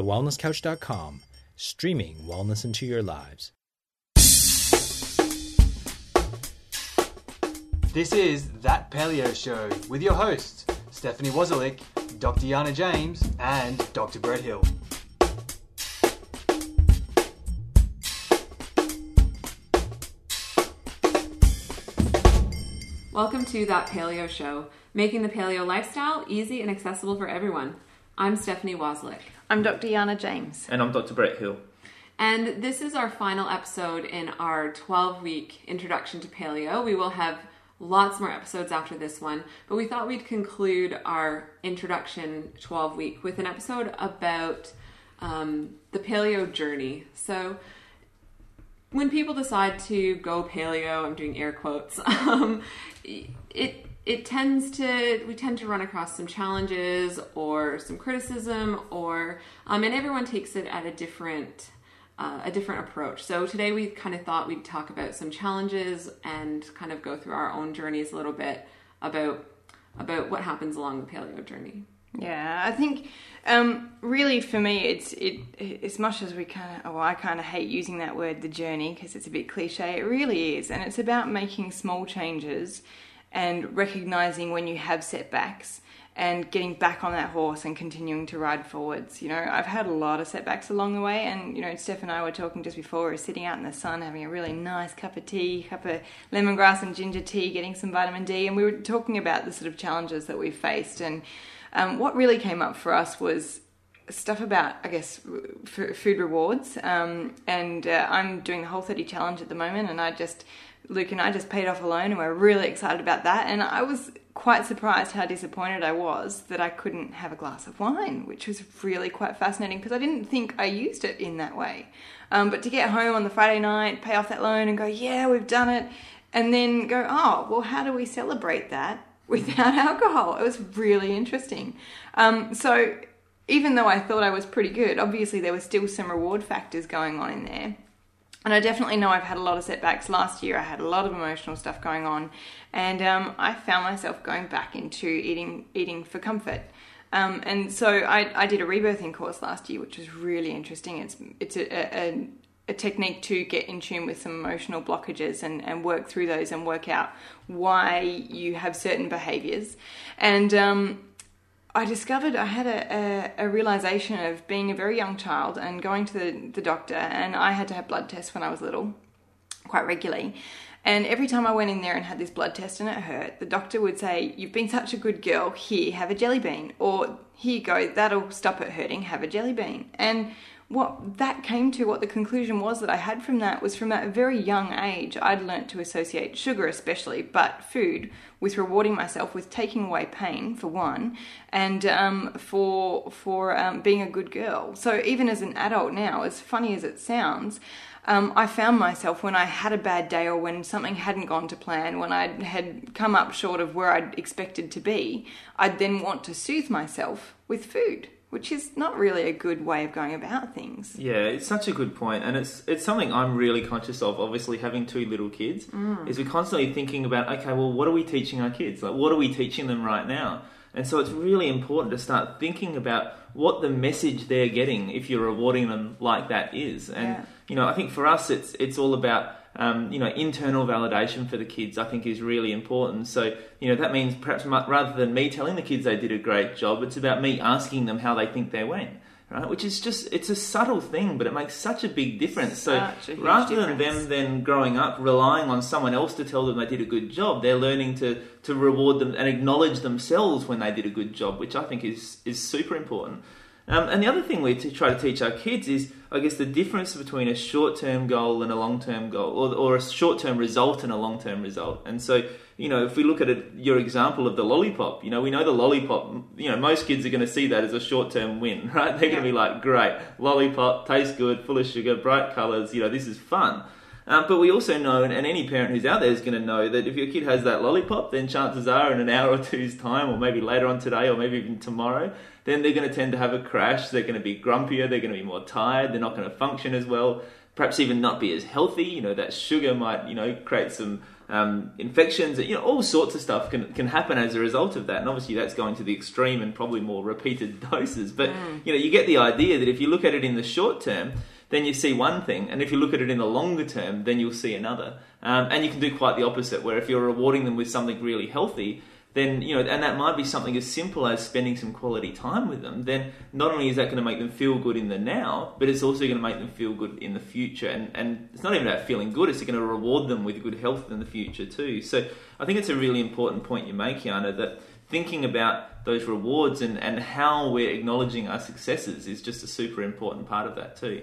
TheWellnessCouch.com, streaming wellness into your lives. This is That Paleo Show with your hosts, Stephanie Waslick, Dr. Yana James, and Dr. Brett Hill. Welcome to That Paleo Show, making the paleo lifestyle easy and accessible for everyone. I'm Stephanie Waslick. I'm Dr. Yana James. And I'm Dr. Brett Hill. And this is our final episode in our 12-week introduction to paleo. We will have lots more episodes after this one, but we thought we'd conclude our introduction 12-week with an episode about the paleo journey. So when people decide to go paleo, I'm doing air quotes, we tend to run across some challenges or some criticism, or and everyone takes it at a different approach. So today we kind of thought we'd talk about some challenges and kind of go through our own journeys a little bit about what happens along the paleo journey. Yeah, I think really for me, it's as much as we I kind of hate using that word, the journey, because it's a bit cliche. It really is, and it's about making small changes and recognizing when you have setbacks and getting back on that horse and continuing to ride forwards. You know, I've had a lot of setbacks along the way, and you know, Steph and I were talking just before, we were sitting out in the sun having a really nice cup of lemongrass and ginger tea, getting some vitamin D, and we were talking about the sort of challenges that we faced. And what really came up for us was stuff about, I guess, food rewards. I'm doing the Whole30 challenge at the moment, and Luke and I just paid off a loan, and we're really excited about that. And I was quite surprised how disappointed I was that I couldn't have a glass of wine, which was really quite fascinating because I didn't think I used it in that way. But to get home on the Friday night, pay off that loan and go, yeah, we've done it. And then go, oh, well, how do we celebrate that without alcohol? It was really interesting. So even though I thought I was pretty good, obviously there were still some reward factors going on in there. And I definitely know I've had a lot of setbacks. Last year I had a lot of emotional stuff going on, and I found myself going back into eating for comfort. And so I did a rebirthing course last year, which was really interesting. It's a technique to get in tune with some emotional blockages and work through those and work out why you have certain behaviors. And I discovered I had a realization of being a very young child and going to the doctor, and I had to have blood tests when I was little quite regularly. And every time I went in there and had this blood test and it hurt, the doctor would say, you've been such a good girl, here, have a jelly bean. Or here you go, that'll stop it hurting, have a jelly bean. And what the conclusion was that I had from that was, from at a very young age, I'd learnt to associate sugar especially, but food, with rewarding myself, with taking away pain, for one, and for being a good girl. So even as an adult now, as funny as it sounds, I found myself, when I had a bad day or when something hadn't gone to plan, when I had come up short of where I'd expected to be, I'd then want to soothe myself with food, which is not really a good way of going about things. Yeah, it's such a good point, and it's something I'm really conscious of, obviously, having two little kids, is we're constantly thinking about, okay, well, what are we teaching our kids? Like, what are we teaching them right now? And so it's really important to start thinking about what the message they're getting, if you're rewarding them like that, is. And, you know, I think for us, it's all about internal validation for the kids, I think, is really important. So, you know, that means perhaps rather than me telling the kids they did a great job, it's about me asking them how they think they went, right? Which is just, it's a subtle thing, but it makes such a big difference. Rather than them then growing up relying on someone else to tell them they did a good job, they're learning to reward them and acknowledge themselves when they did a good job, which I think is super important. And the other thing we try to teach our kids is, I guess, the difference between a short-term goal and a long-term goal, or a short-term result and a long-term result. And so, you know, if we look at your example of the lollipop, you know, we know the lollipop, you know, most kids are going to see that as a short-term win, right? They're going to be like, great, lollipop, tastes good, full of sugar, bright colours, you know, this is fun. But we also know, and any parent who's out there is going to know, that if your kid has that lollipop, then chances are in an hour or two's time, or maybe later on today, or maybe even tomorrow, then they're going to tend to have a crash. They're going to be grumpier. They're going to be more tired. They're not going to function as well. Perhaps even not be as healthy. You know, that sugar might, you know, create some infections, you know, all sorts of stuff can happen as a result of that. And obviously that's going to the extreme and probably more repeated doses. But, you know, you get the idea that if you look at it in the short term, then you see one thing, and if you look at it in the longer term, then you'll see another. And you can do quite the opposite, where if you're rewarding them with something really healthy, then, you know, and that might be something as simple as spending some quality time with them, then not only is that going to make them feel good in the now, but it's also going to make them feel good in the future. And it's not even about feeling good, it's going to reward them with good health in the future too. So I think it's a really important point you make, Yana, that thinking about those rewards and how we're acknowledging our successes is just a super important part of that too.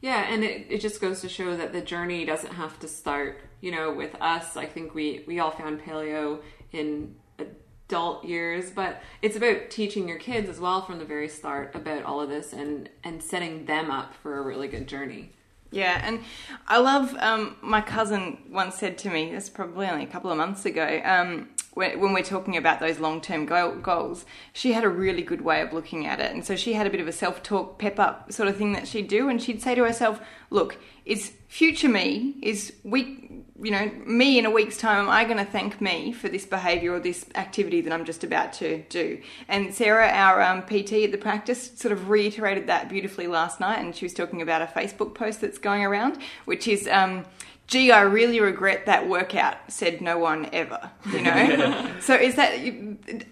Yeah, and it just goes to show that the journey doesn't have to start, you know, with us. I think we all found paleo in adult years, but it's about teaching your kids as well from the very start about all of this and setting them up for a really good journey. Yeah, and I love, my cousin once said to me, this probably only a couple of months ago, when we're talking about those long-term goals, she had a really good way of looking at it. And so she had a bit of a self-talk pep-up sort of thing that she'd do. And she'd say to herself, look, it's future me, is week, you know, me in a week's time, am I going to thank me for this behavior or this activity that I'm just about to do? And Sarah, our PT at the practice, sort of reiterated that beautifully last night. And she was talking about a Facebook post that's going around, which is... Gee, I really regret that workout, said no one ever, you know? Yeah. So is that,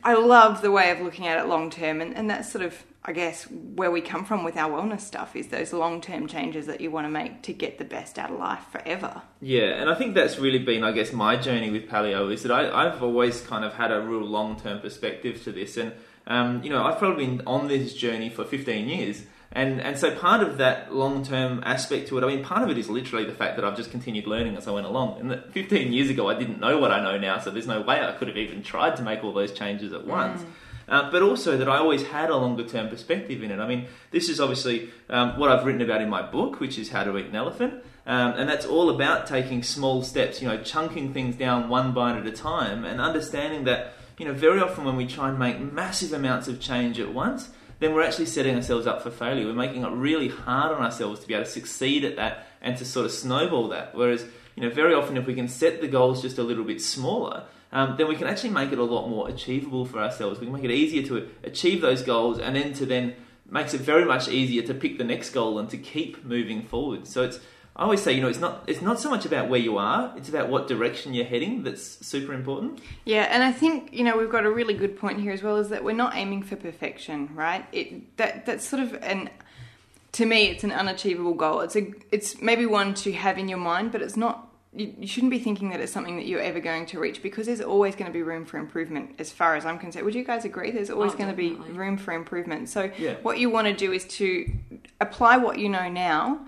I love the way of looking at it long term, and that's sort of, I guess, where we come from with our wellness stuff, is those long-term changes that you want to make to get the best out of life forever. Yeah, and I think that's really been, I guess, my journey with paleo, is that I've always kind of had a real long-term perspective to this, and, you know, I've probably been on this journey for 15 years, And so part of that long-term aspect to it, I mean, part of it is literally the fact that I've just continued learning as I went along. And that 15 years ago, I didn't know what I know now, so there's no way I could have even tried to make all those changes at once. But also that I always had a longer-term perspective in it. I mean, this is obviously what I've written about in my book, which is How to Eat an Elephant. And that's all about taking small steps, you know, chunking things down one bite at a time and understanding that, you know, very often when we try and make massive amounts of change at once, then we're actually setting ourselves up for failure. We're making it really hard on ourselves to be able to succeed at that and to sort of snowball that. Whereas, you know, very often if we can set the goals just a little bit smaller, then we can actually make it a lot more achievable for ourselves. We can make it easier to achieve those goals, and then makes it very much easier to pick the next goal and to keep moving forward. So it's, I always say, you know, it's not so much about where you are, it's about what direction you're heading that's super important. Yeah, and I think, you know, we've got a really good point here as well, is that we're not aiming for perfection, right? That's sort of an... To me, it's an unachievable goal. It's maybe one to have in your mind, but it's not... You shouldn't be thinking that it's something that you're ever going to reach, because there's always going to be room for improvement as far as I'm concerned. Would you guys agree? There's always going to be room for improvement. So what you want to do is to apply what you know now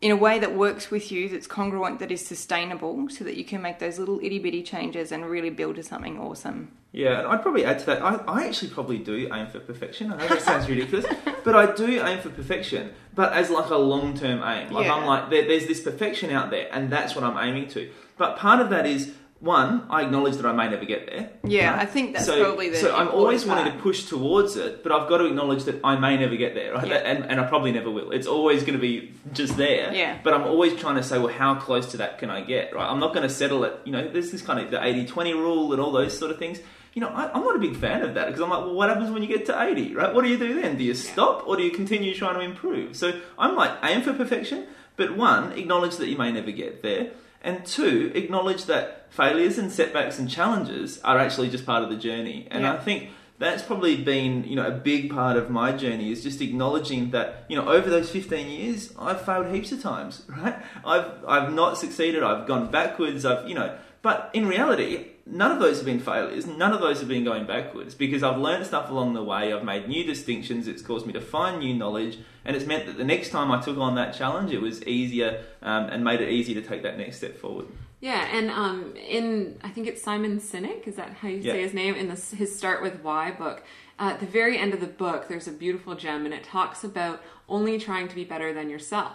in a way that works with you, that's congruent, that is sustainable, so that you can make those little itty-bitty changes and really build to something awesome. Yeah, and I'd probably add to that, I actually probably do aim for perfection. I know that sounds ridiculous, but I do aim for perfection, but as like a long-term aim. Like I'm like, there's this perfection out there, and that's what I'm aiming to. But part of that is, one, I acknowledge that I may never get there. Yeah, right? I think that's probably the important part. So I'm always wanting to push towards it, but I've got to acknowledge that I may never get there, right? Yeah. And I probably never will. It's always going to be just there. Yeah. But I'm always trying to say, well, how close to that can I get, right? I'm not going to settle it. You know, there's this kind of the 80-20 rule and all those sort of things. You know, I'm not a big fan of that, because I'm like, well, what happens when you get to 80, right? What do you do then? Do you stop or do you continue trying to improve? So I'm like, aim for perfection, but one, acknowledge that you may never get there. And two, acknowledge that failures and setbacks and challenges are actually just part of the journey. And I think that's probably been, you know, a big part of my journey, is just acknowledging that, you know, over those 15 years, I've failed heaps of times, right? I've not succeeded. I've gone backwards. But in reality, none of those have been failures. None of those have been going backwards, because I've learned stuff along the way. I've made new distinctions. It's caused me to find new knowledge. And it's meant that the next time I took on that challenge, it was easier and made it easier to take that next step forward. Yeah, and in, I think it's Simon Sinek, is that how you say his name? In his Start With Why book, at the very end of the book, there's a beautiful gem, and it talks about only trying to be better than yourself.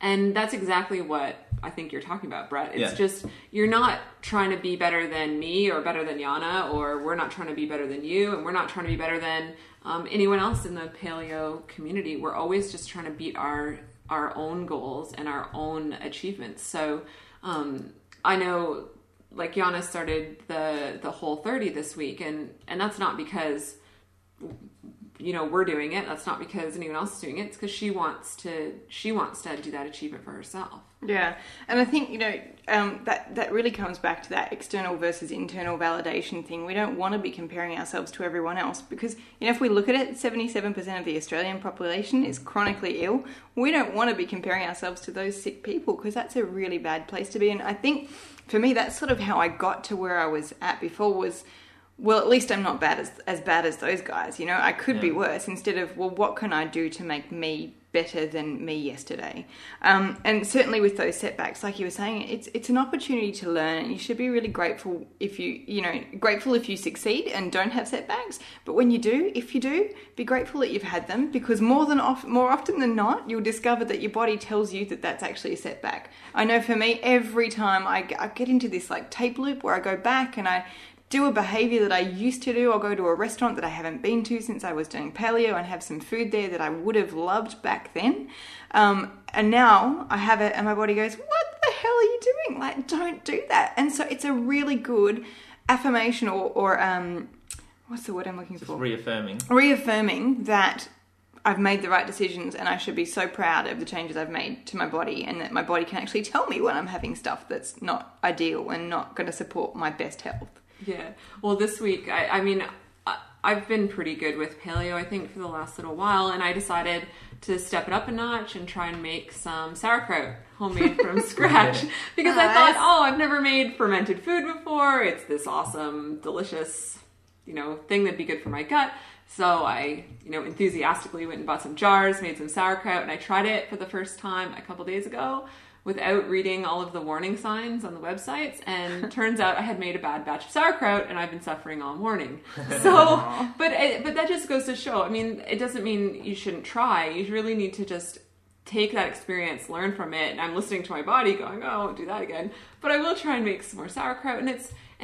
And that's exactly what I think you're talking about, Brett. It's just, you're not trying to be better than me or better than Yana, or we're not trying to be better than you, and we're not trying to be better than anyone else in the paleo community. We're always just trying to beat our own goals and our own achievements. So I know like Yana started the Whole30 this week, and that's not because, you know, we're doing it. That's not because anyone else is doing it. It's because she wants to do that achievement for herself. Yeah. And I think, you know, that really comes back to that external versus internal validation thing. We don't want to be comparing ourselves to everyone else because, you know, if we look at it, 77% of the Australian population is chronically ill. We don't want to be comparing ourselves to those sick people because that's a really bad place to be. And I think for me, that's sort of how I got to where I was at before was, well, at least I'm not as bad as those guys, you know, I could be worse, instead of, well, what can I do to make me better than me yesterday? And certainly with those setbacks, like you were saying, it's an opportunity to learn, and you should be really grateful if you succeed and don't have setbacks. But when you do, if you do, be grateful that you've had them, because more often than not, you'll discover that your body tells you that that's actually a setback. I know for me, every time I get into this like tape loop where I go back and I do a behavior that I used to do. I'll go to a restaurant that I haven't been to since I was doing paleo and have some food there that I would have loved back then. And now I have it and my body goes, what the hell are you doing? Like, don't do that. And so it's a really good affirmation or what's the word I'm looking for? Just reaffirming that I've made the right decisions and I should be so proud of the changes I've made to my body, and that my body can actually tell me when I'm having stuff that's not ideal and not going to support my best health. Yeah. Well, this week, I've been pretty good with paleo, I think, for the last little while. And I decided to step it up a notch and try and make some sauerkraut homemade from scratch because I thought, I've never made fermented food before. It's this awesome, delicious, you know, thing that'd be good for my gut. So I, you know, enthusiastically went and bought some jars, made some sauerkraut, and I tried it for the first time a couple days ago without reading all of the warning signs on the websites, and turns out I had made a bad batch of sauerkraut and I've been suffering all morning. So, but that just goes to show, I mean, it doesn't mean you shouldn't try. You really need to just take that experience, learn from it. And I'm listening to my body going, oh, I won't do that again, but I will try and make some more sauerkraut. And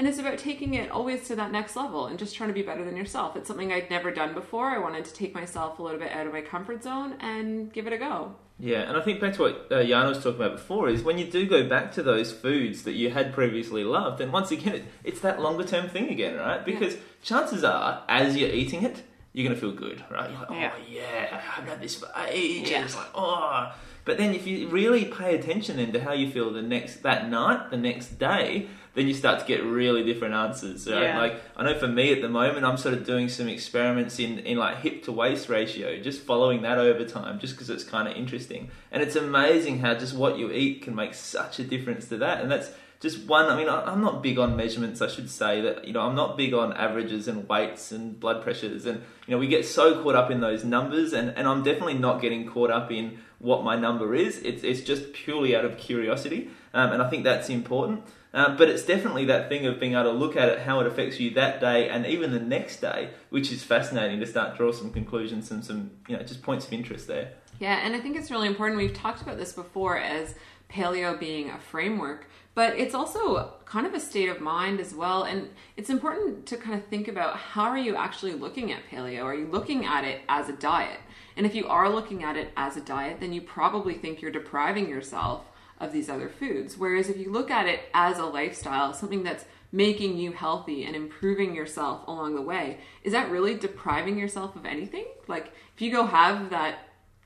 it's about taking it always to that next level and just trying to be better than yourself. It's something I'd never done before. I wanted to take myself a little bit out of my comfort zone and give it a go. Yeah, and I think back to what Yana was talking about before is when you do go back to those foods that you had previously loved, and once again, it's that longer-term thing again, right? Because chances are, as you're eating it, you're going to feel good, right? You're like, I've had this for ages. Yeah. It's like, oh. But then if you really pay attention into how you feel the next day, then you start to get really different answers. Right? Yeah. Like, I know for me at the moment, I'm sort of doing some experiments in like hip to waist ratio, just following that over time, just because it's kind of interesting. And it's amazing how just what you eat can make such a difference to that. And that's just one, I mean, I'm not big on measurements, I should say that, you know, I'm not big on averages and weights and blood pressures. And, you know, we get so caught up in those numbers, and I'm definitely not getting caught up in what my number is. It's just purely out of curiosity. And I think that's important. But it's definitely that thing of being able to look at it, how it affects you that day and even the next day, which is fascinating to start to draw some conclusions and some, you know, just points of interest there. Yeah, and I think it's really important. We've talked about this before as paleo being a framework, but it's also kind of a state of mind as well. And it's important to kind of think about, how are you actually looking at paleo? Are you looking at it as a diet? And if you are looking at it as a diet, then you probably think you're depriving yourself of these other foods. Whereas if you look at it as a lifestyle, something that's making you healthy and improving yourself along the way, is that really depriving yourself of anything? Like, if you go have that,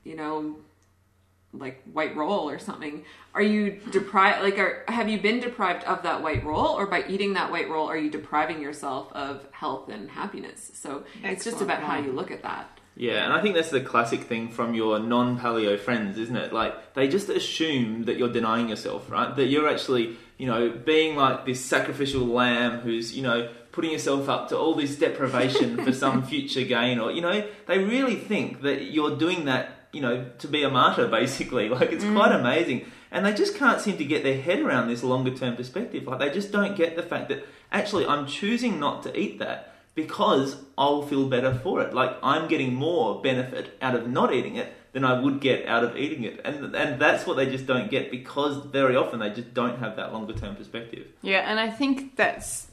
you know, like white roll or something, are you deprived, like, have you been deprived of that white roll? Or by eating that white roll, are you depriving yourself of health and happiness? So it's just about how you look at that. Yeah, and I think that's the classic thing from your non-paleo friends, isn't it? Like, they just assume that you're denying yourself, right? That you're actually, you know, being like this sacrificial lamb who's, you know, putting yourself up to all this deprivation for some future gain, or, you know, they really think that you're doing that, you know, to be a martyr, basically. Like, it's quite amazing. And they just can't seem to get their head around this longer-term perspective. Like, they just don't get the fact that, actually, I'm choosing not to eat that, because I'll feel better for it. Like, I'm getting more benefit out of not eating it than I would get out of eating it. And that's what they just don't get, because very often they just don't have that longer term perspective. Yeah, and I think that's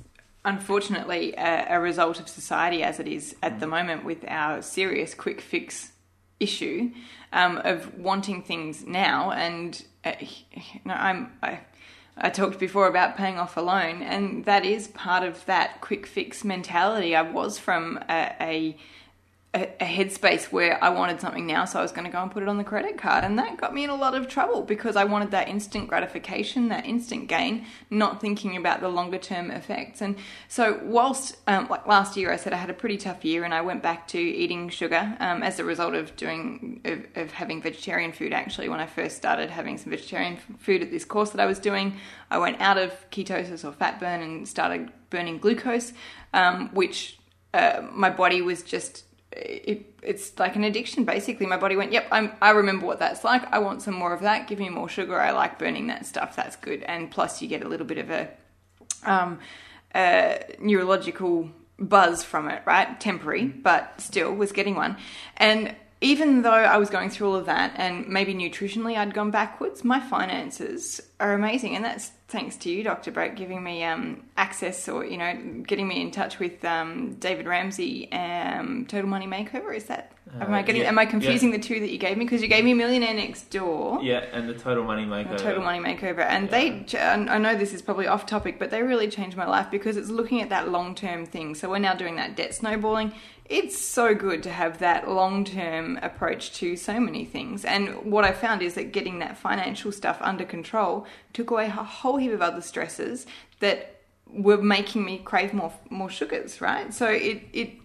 unfortunately a result of society as it is at the moment, with our serious quick fix issue of wanting things now. And you know, I talked before about paying off a loan, and that is part of that quick fix mentality. I was from a headspace where I wanted something now, so I was going to go and put it on the credit card, and that got me in a lot of trouble because I wanted that instant gratification, that instant gain, not thinking about the longer term effects. And so whilst like last year I said I had a pretty tough year and I went back to eating sugar as a result of having vegetarian food. Actually, when I first started having some vegetarian food at this course that I was doing, I went out of ketosis or fat burn and started burning glucose, which my body was just... It's like an addiction, basically. My body went, yep, I remember what that's like. I want some more of that. Give me more sugar. I like burning that stuff. That's good. And plus you get a little bit of a neurological buzz from it, right? Temporary, but still was getting one. And even though I was going through all of that and maybe nutritionally I'd gone backwards, my finances are amazing. And that's thanks to you, Dr. Brett, giving me access or, you know, getting me in touch with David Ramsey, Total Money Makeover. Is that, am I confusing the two that you gave me? Because you gave me Millionaire Next Door. Yeah, and the Total Money Makeover. And I know this is probably off topic, but they really changed my life because it's looking at that long-term thing. So we're now doing that debt snowballing. It's so good to have that long-term approach to so many things. And what I found is that getting that financial stuff under control took away a whole heap of other stresses that were making me crave more sugars, right? So it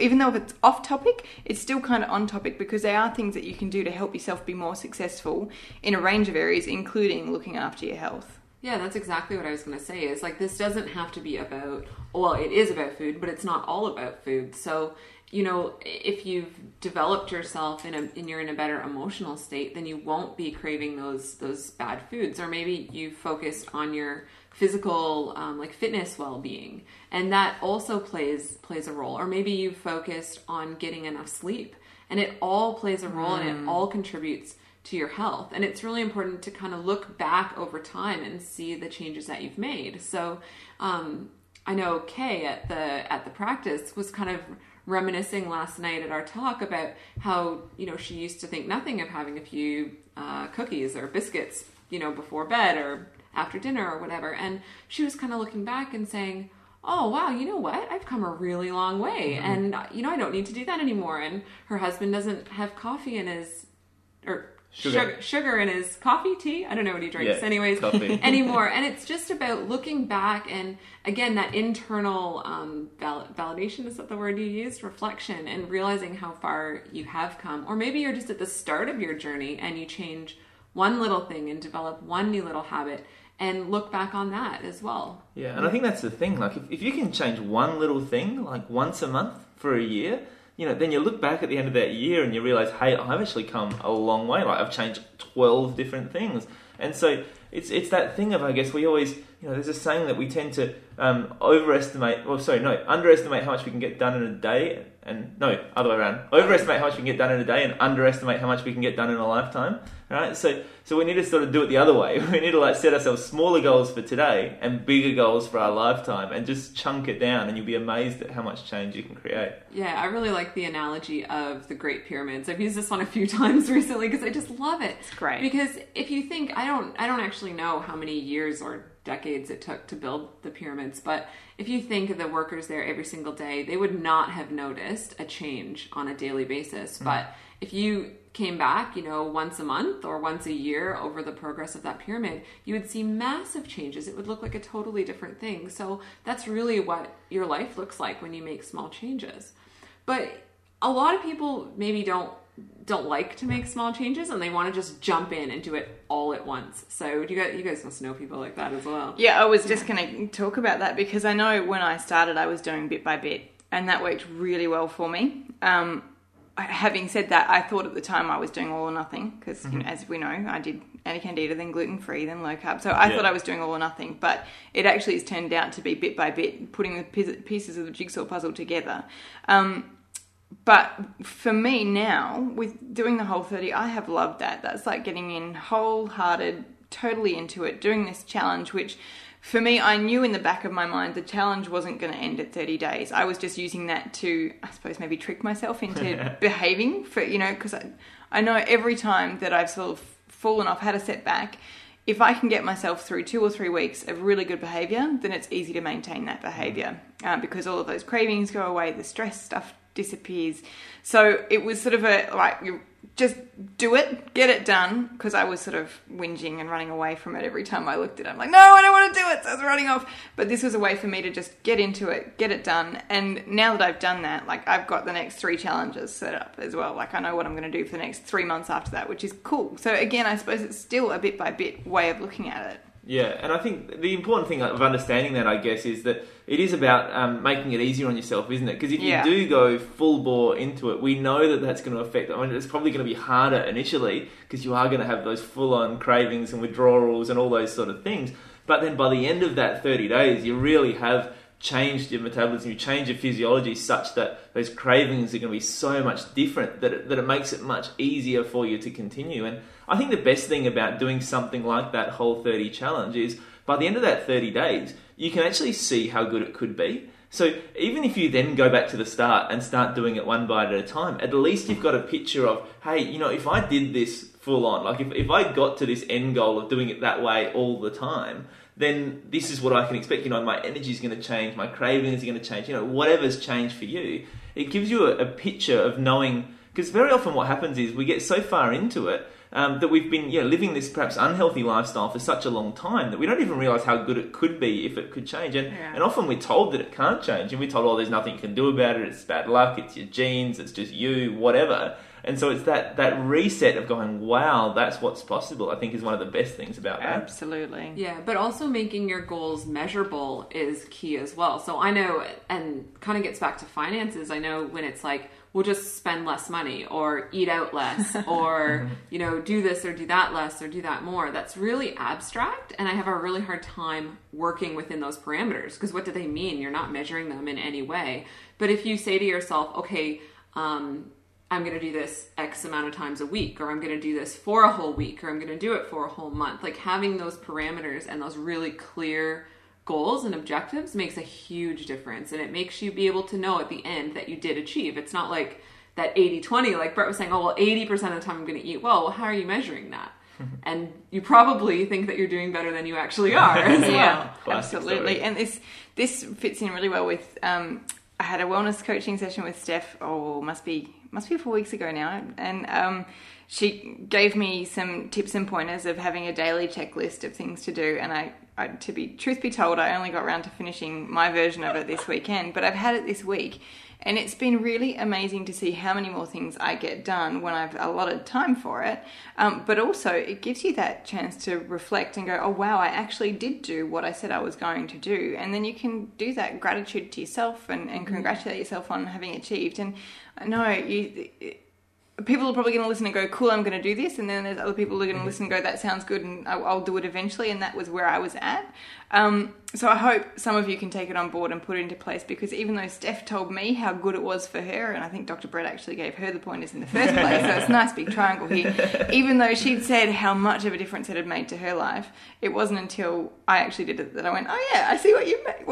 even though if it's off topic, it's still kind of on topic because there are things that you can do to help yourself be more successful in a range of areas, including looking after your health. Yeah, that's exactly what I was going to say is, like, this doesn't have to be about, well, it is about food, but it's not all about food. So, you know, if you've developed yourself and you're in a better emotional state, then you won't be craving those bad foods. Or maybe you focused on your physical, like, fitness well-being, and that also plays a role. Or maybe you focused on getting enough sleep, and it all plays a role and it all contributes to your health. And it's really important to kind of look back over time and see the changes that you've made. So I know Kay at the practice was kind of reminiscing last night at our talk about how, you know, she used to think nothing of having a few cookies or biscuits, you know, before bed or after dinner or whatever. And she was kind of looking back and saying, oh, wow, you know what? I've come a really long way. Mm-hmm. And, you know, I don't need to do that anymore. And her husband doesn't have coffee in his... or sugar in his coffee, tea, I don't know what he drinks anymore. And it's just about looking back and, again, that internal validation, is that the word you used? Reflection, and realizing how far you have come. Or maybe you're just at the start of your journey and you change one little thing and develop one new little habit and look back on that as well. Yeah, and I think that's the thing. Like, if you can change one little thing, like once a month for a year... you know, then you look back at the end of that year and you realize, hey, I've actually come a long way. Like, I've changed 12 different things. And so it's that thing of, I guess, we always, you know, there's a saying that we tend to underestimate how much we can get done in a day. And no, other way around. Overestimate how much we can get done in a day and underestimate how much we can get done in a lifetime. Right? So we need to sort of do it the other way. We need to, like, set ourselves smaller goals for today and bigger goals for our lifetime and just chunk it down, and you'll be amazed at how much change you can create. Yeah, I really like the analogy of the Great Pyramids. I've used this one a few times recently because I just love it. It's great. Because if you think, I don't actually know how many years or decades it took to build the pyramids, but if you think of the workers there every single day, they would not have noticed a change on a daily basis. Mm. But if you came back, you know, once a month or once a year over the progress of that pyramid, you would see massive changes. It would look like a totally different thing. So that's really what your life looks like when you make small changes. But a lot of people maybe don't like to make small changes, and they want to just jump in and do it all at once. So you guys must know people like that as well. Yeah, I was just going to talk about that because I know when I started, I was doing bit by bit, and that worked really well for me. Having said that, I thought at the time I was doing all or nothing because, you know, as we know, I did anti-candida, then gluten-free, then low-carb. So I thought I was doing all or nothing, but it actually has turned out to be bit by bit, putting the pieces of the jigsaw puzzle together. But for me now, with doing the Whole30, I have loved that. That's like getting in wholehearted, totally into it, doing this challenge, which for me, I knew in the back of my mind the challenge wasn't going to end at 30 days. I was just using that to, I suppose, maybe trick myself into behaving for, you know, because I know every time that I've sort of fallen off, had a setback, if I can get myself through 2 or 3 weeks of really good behavior, then it's easy to maintain that behavior because all of those cravings go away, the stress stuff disappears. So it was sort of you just do it, get it done, because I was sort of whinging and running away from it every time I looked at it. I'm like, no, I don't want to do it, so I was running off. But this was a way for me to just get into it, get it done. And now that I've done that, like, I've got the next 3 challenges set up as well. Like, I know what I'm going to do for the next 3 months after that, which is cool. So again, I suppose it's still a bit by bit way of looking at it. Yeah, and I think the important thing of understanding that, I guess, is that it is about making it easier on yourself, isn't it? Because if you do go full bore into it, we know that that's going to affect... I mean, it's probably going to be harder initially because you are going to have those full-on cravings and withdrawals and all those sort of things. But then by the end of that 30 days, you really have changed your metabolism, you change your physiology such that those cravings are going to be so much different that it makes it much easier for you to continue. And I think the best thing about doing something like that Whole30 challenge is by the end of that 30 days, you can actually see how good it could be. So even if you then go back to the start and start doing it one bite at a time, at least you've got a picture of, hey, you know, if I did this full on, like if I got to this end goal of doing it that way all the time, then this is what I can expect. You know, my energy is going to change, my cravings are going to change, you know, whatever's changed for you. It gives you a picture of knowing, because very often what happens is we get so far into it that we've been living this perhaps unhealthy lifestyle for such a long time that we don't even realise how good it could be if it could change. And often we're told that it can't change, and we're told, oh, there's nothing you can do about it, it's bad luck, it's your genes, it's just you, whatever. And so it's that reset of going, wow, that's what's possible, I think is one of the best things about that. Absolutely. Yeah, but also making your goals measurable is key as well. So I know, and kind of gets back to finances, I know when it's like, we'll just spend less money or eat out less or, you know, do this or do that less or do that more. That's really abstract. And I have a really hard time working within those parameters because what do they mean? You're not measuring them in any way. But if you say to yourself, okay, I'm going to do this X amount of times a week, or I'm going to do this for a whole week, or I'm going to do it for a whole month, like having those parameters and those really clear goals and objectives makes a huge difference, and it makes you be able to know at the end that you did achieve. It's not like that 80-20, like Brett was saying, oh, well, 80% of the time I'm going to eat well. Well, how are you measuring that? And you probably think that you're doing better than you actually are as well. Yeah, absolutely. And this fits in really well with, I had a wellness coaching session with Steph, must be 4 weeks ago now, and she gave me some tips and pointers of having a daily checklist of things to do, and I, to be truth be told, I only got around to finishing my version of it this weekend, but I've had it this week, and it's been really amazing to see how many more things I get done when I've allotted time for it. But also it gives you that chance to reflect and go, oh wow, I actually did do what I said I was going to do. And then you can do that gratitude to yourself and congratulate yourself on having achieved. And I know people are probably going to listen and go, cool, I'm going to do this. And then there's other people who are going to listen and go, that sounds good, and I'll do it eventually. And that was where I was at. So I hope some of you can take it on board and put it into place, because even though Steph told me how good it was for her, and I think Dr. Brett actually gave her the pointers in the first place, so it's a nice big triangle here, even though she'd said how much of a difference it had made to her life, it wasn't until I actually did it that I went, oh yeah, I see what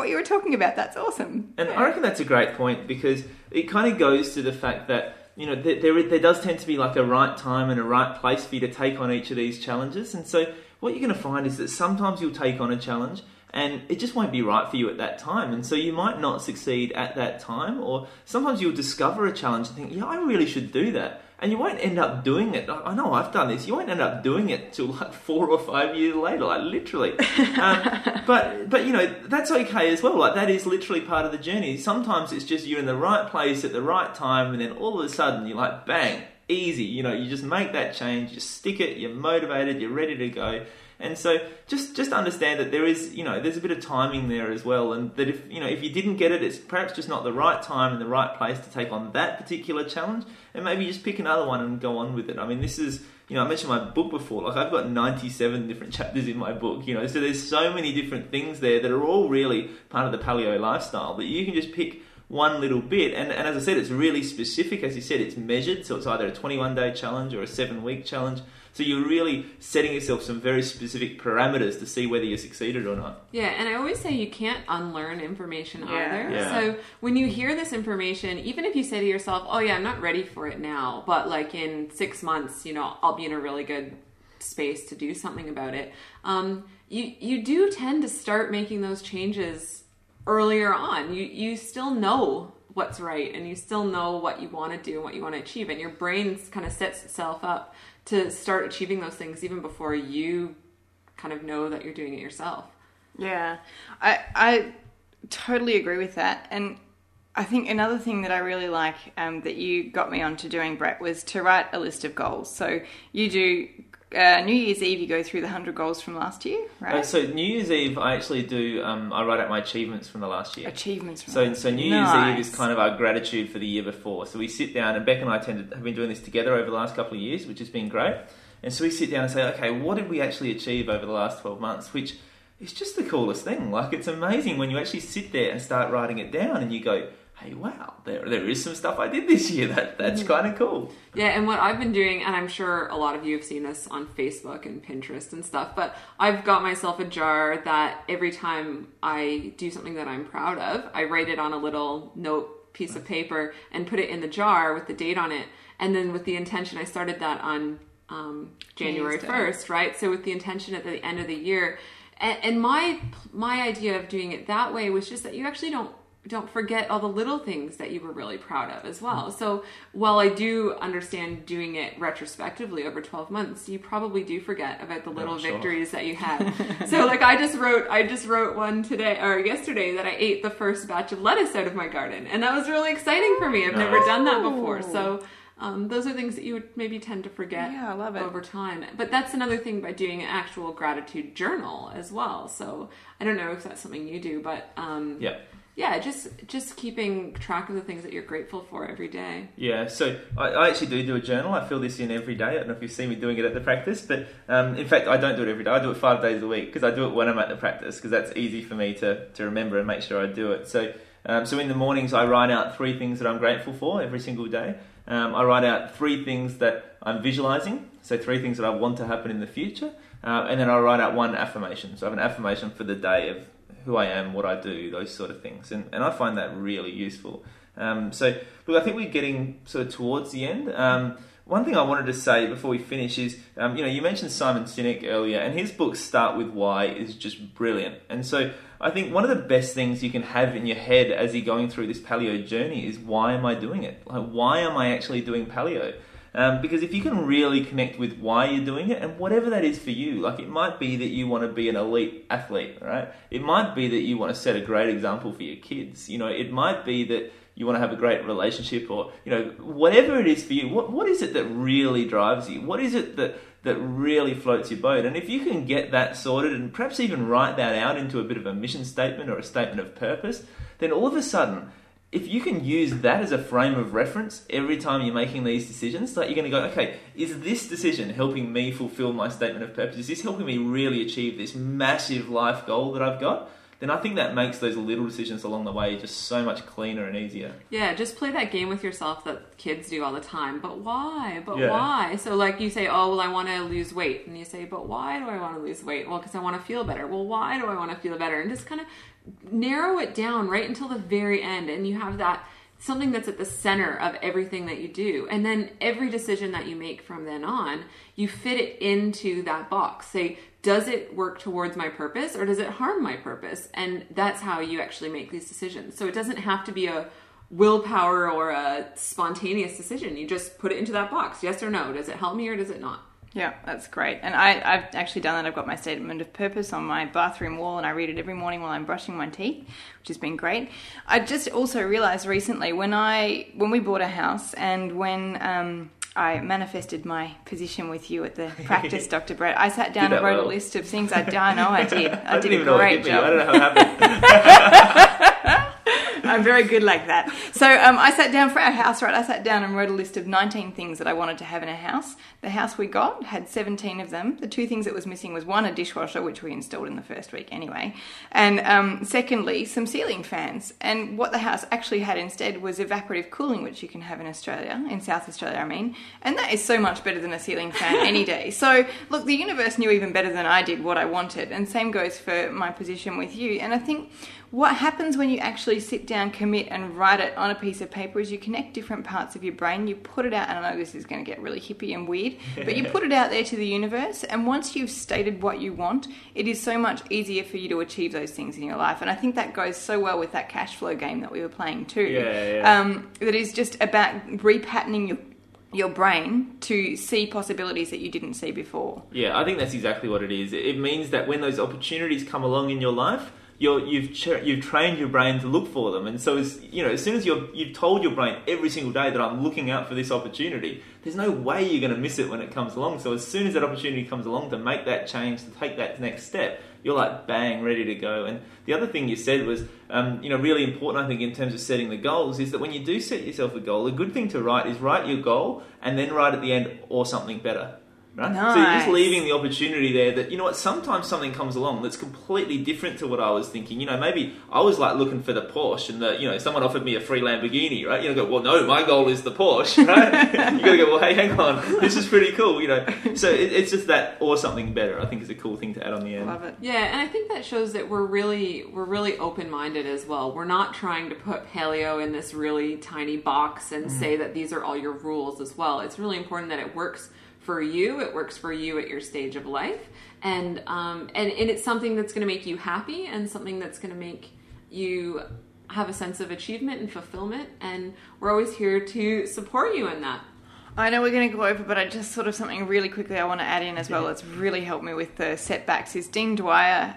you were talking about. That's awesome. And I reckon that's a great point, because it kind of goes to the fact that, you know, there does tend to be like a right time and a right place for you to take on each of these challenges. And so what you're going to find is that sometimes you'll take on a challenge and it just won't be right for you at that time. And so you might not succeed at that time, or sometimes you'll discover a challenge and think, yeah, I really should do that. And you won't end up doing it. I know I've done this. You won't end up doing it till like 4 or 5 years later, like literally. But you know, that's okay as well. Like that is literally part of the journey. Sometimes it's just you're in the right place at the right time, and then all of a sudden you're like, bang, easy. You know, you just make that change, you stick it, you're motivated, you're ready to go. And so just understand that there is, you know, there's a bit of timing there as well. And that if, you know, if you didn't get it, it's perhaps just not the right time and the right place to take on that particular challenge. And maybe just pick another one and go on with it. I mean, this is, you know, I mentioned my book before. Like I've got 97 different chapters in my book, you know. So there's so many different things there that are all really part of the paleo lifestyle that you can just pick one little bit. And as I said, it's really specific. As you said, it's measured. So it's either a 21-day challenge or a 7-week challenge. So you're really setting yourself some very specific parameters to see whether you succeeded or not. Yeah, and I always say you can't unlearn information either. Yeah. So when you hear this information, even if you say to yourself, oh yeah, I'm not ready for it now, but like in 6 months, you know, I'll be in a really good space to do something about it, you do tend to start making those changes earlier on. You still know what's right, and you still know what you want to do and what you want to achieve, and your brain kind of sets itself up to start achieving those things even before you kind of know that you're doing it yourself. Yeah, I totally agree with that. And I think another thing that I really like that you got me onto doing, Brett, was to write a list of goals. So you do New Year's Eve, you go through the 100 goals from last year, right? So New Year's Eve, I actually do, I write out my achievements from the last year. So New Year's Eve is kind of our gratitude for the year before. So we sit down, and Beck and I have been doing this together over the last couple of years, which has been great. And so we sit down and say, okay, what did we actually achieve over the last 12 months? Which is just the coolest thing. Like, it's amazing when you actually sit there and start writing it down and you go, hey, wow, there is some stuff I did this year. That's kind of cool. Yeah, and what I've been doing, and I'm sure a lot of you have seen this on Facebook and Pinterest and stuff, but I've got myself a jar that every time I do something that I'm proud of, I write it on a little note piece of paper and put it in the jar with the date on it. And then with the intention, I started that on January 1st, right? So with the intention at the end of the year. And my idea of doing it that way was just that you actually don't forget all the little things that you were really proud of as well. So while I do understand doing it retrospectively over 12 months, you probably do forget about the little victories that you had. So like I just wrote one today or yesterday that I ate the first batch of lettuce out of my garden. And that was really exciting for me. I've never done that before. So those are things that you would maybe tend to forget over time. But that's another thing by doing an actual gratitude journal as well. So I don't know if that's something you do, but just keeping track of the things that you're grateful for every day. Yeah, so I actually do a journal. I fill this in every day. I don't know if you've seen me doing it at the practice, but in fact, I don't do it every day. I do it 5 days a week because I do it when I'm at the practice because that's easy for me to remember and make sure I do it. So in the mornings, I write out 3 things that I'm grateful for every single day. I write out 3 things that I'm visualizing, so 3 things that I want to happen in the future, and then I write out 1 affirmation. So I have an affirmation for the day of who I am, what I do, those sort of things, and I find that really useful. So look, I think we're getting sort of towards the end. One thing I wanted to say before we finish is, you mentioned Simon Sinek earlier, and his book Start With Why is just brilliant. And so I think one of the best things you can have in your head as you're going through this paleo journey is, why am I doing it? Like, why am I actually doing paleo? Because if you can really connect with why you're doing it, and whatever that is for you, like it might be that you want to be an elite athlete, right? It might be that you want to set a great example for your kids. It might be that you want to have a great relationship, or, whatever it is for you, what is it that really drives you? What is it that really floats your boat? And if you can get that sorted and perhaps even write that out into a bit of a mission statement or a statement of purpose, then all of a sudden, if you can use that as a frame of reference every time you're making these decisions, like you're going to go, okay, is this decision helping me fulfill my statement of purpose? Is this helping me really achieve this massive life goal that I've got? Then I think that makes those little decisions along the way just so much cleaner and easier. Yeah, just play that game with yourself that kids do all the time. But why? But why? So like you say, I want to lose weight. And you say, but why do I want to lose weight? Well, because I want to feel better. Well, why do I want to feel better? And just kind of narrow it down right until the very end. And you have that something that's at the center of everything that you do. And then every decision that you make from then on, you fit it into that box. Say, does it work towards my purpose, or does it harm my purpose? And that's how you actually make these decisions. So it doesn't have to be a willpower or a spontaneous decision. You just put it into that box. Yes or no. Does it help me or does it not? Yeah, that's great. And I've actually done that. I've got my statement of purpose on my bathroom wall, and I read it every morning while I'm brushing my teeth, which has been great. I just also realized recently when we bought a house, and when I manifested my position with you at the practice, Dr. Brett, I sat down and wrote a list of things I'd done. Oh, I did. I did a great job. I don't know how it happened. I'm very good like that. So I sat down for our house, right? I sat down and wrote a list of 19 things that I wanted to have in a house. The house we got had 17 of them. The 2 things that was missing was, 1, a dishwasher, which we installed in the first week anyway. And secondly, some ceiling fans. And what the house actually had instead was evaporative cooling, which you can have in Australia, in South Australia, I mean. And that is so much better than a ceiling fan any day. So look, the universe knew even better than I did what I wanted. And same goes for my position with you. And I think What happens when you actually sit down, commit, and write it on a piece of paper is you connect different parts of your brain. You put it out. I know this is going to get really hippie and weird, but you put it out there to the universe. And once you've stated what you want, it is so much easier for you to achieve those things in your life. And I think that goes so well with that cash flow game that we were playing too. Yeah. That is just about repatterning your brain to see possibilities that you didn't see before. Yeah, I think that's exactly what it is. It means that when those opportunities come along in your life, you've trained your brain to look for them, and so as soon as you've told your brain every single day that I'm looking out for this opportunity, there's no way you're going to miss it when it comes along. So as soon as that opportunity comes along to make that change, to take that next step, you're like bang, ready to go. And the other thing you said was, really important, I think, in terms of setting the goals, is that when you do set yourself a goal, a good thing to write is write your goal and then write at the end or something better. Right? Nice. So you're just leaving the opportunity there that, you know what, sometimes something comes along that's completely different to what I was thinking. You know, maybe I was like looking for the Porsche and someone offered me a free Lamborghini, right? You know, go, well, no, my goal is the Porsche, right? You got to go, well, hey, hang on, this is pretty cool, you know. So it's just that or something better, I think, is a cool thing to add on the end. Love it. Yeah, and I think that shows that we're really open-minded as well. We're not trying to put paleo in this really tiny box and say that these are all your rules as well. It's really important that it works for you, it works for you at your stage of life, and it's something that's going to make you happy and something that's going to make you have a sense of achievement and fulfillment, and we're always here to support you in that. I know we're going to go over, but I just sort of something really quickly I want to add in as well that's really helped me with the setbacks is Dean Dwyer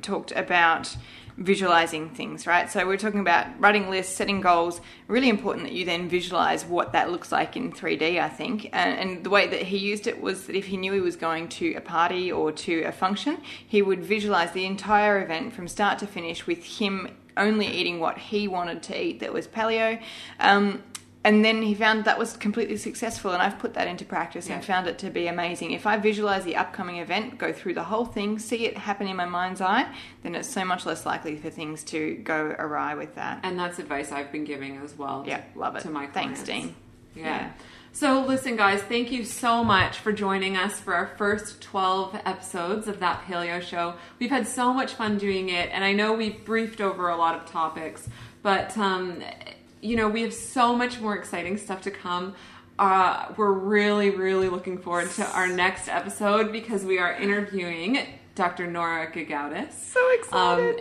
talked about visualizing things, right? So we're talking about writing lists, setting goals. Really important that you then visualize what that looks like in 3D, I think. And the way that he used it was that if he knew he was going to a party or to a function, he would visualize the entire event from start to finish with him only eating what he wanted to eat that was paleo. And then he found that was completely successful, and I've put that into practice and found it to be amazing. If I visualize the upcoming event, go through the whole thing, see it happen in my mind's eye, then it's so much less likely for things to go awry with that. And that's advice I've been giving as well. Yeah, love it. To my clients. Thanks, Dean. Yeah. So listen, guys, thank you so much for joining us for our first 12 episodes of That Paleo Show. We've had so much fun doing it, and I know we've briefed over a lot of topics, but we have so much more exciting stuff to come. We're really, really looking forward to our next episode because we are interviewing Dr. Nora Gagaudis. So excited.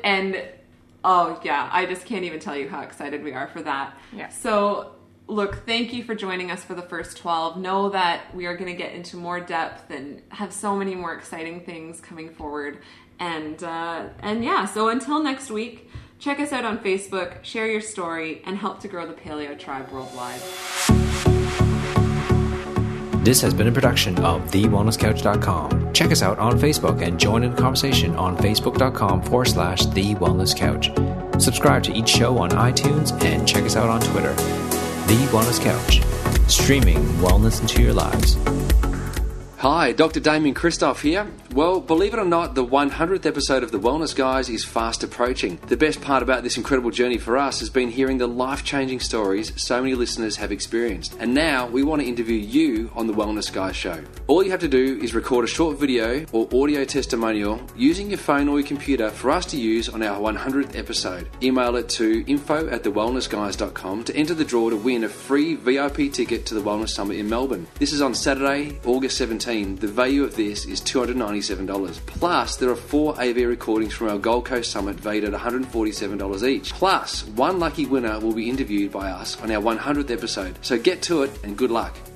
I just can't even tell you how excited we are for that. Yeah. So, look, thank you for joining us for the first 12. Know that we are going to get into more depth and have so many more exciting things coming forward. So until next week, check us out on Facebook, share your story, and help to grow the paleo tribe worldwide. This has been a production of TheWellnessCouch.com. Check us out on Facebook and join in the conversation on Facebook.com/TheWellnessCouch. Subscribe to each show on iTunes and check us out on Twitter. The Wellness Couch, streaming wellness into your lives. Hi, Dr. Damien Christoph here. Well, believe it or not, the 100th episode of The Wellness Guys is fast approaching. The best part about this incredible journey for us has been hearing the life-changing stories so many listeners have experienced. And now we want to interview you on The Wellness Guys show. All you have to do is record a short video or audio testimonial using your phone or your computer for us to use on our 100th episode. Email it to info@thewellnessguys.com to enter the draw to win a free VIP ticket to the Wellness Summit in Melbourne. This is on Saturday, August 17th. The value of this is $297. Plus, there are 4 AV recordings from our Gold Coast Summit valued at $147 each. Plus, one lucky winner will be interviewed by us on our 100th episode. So get to it and good luck.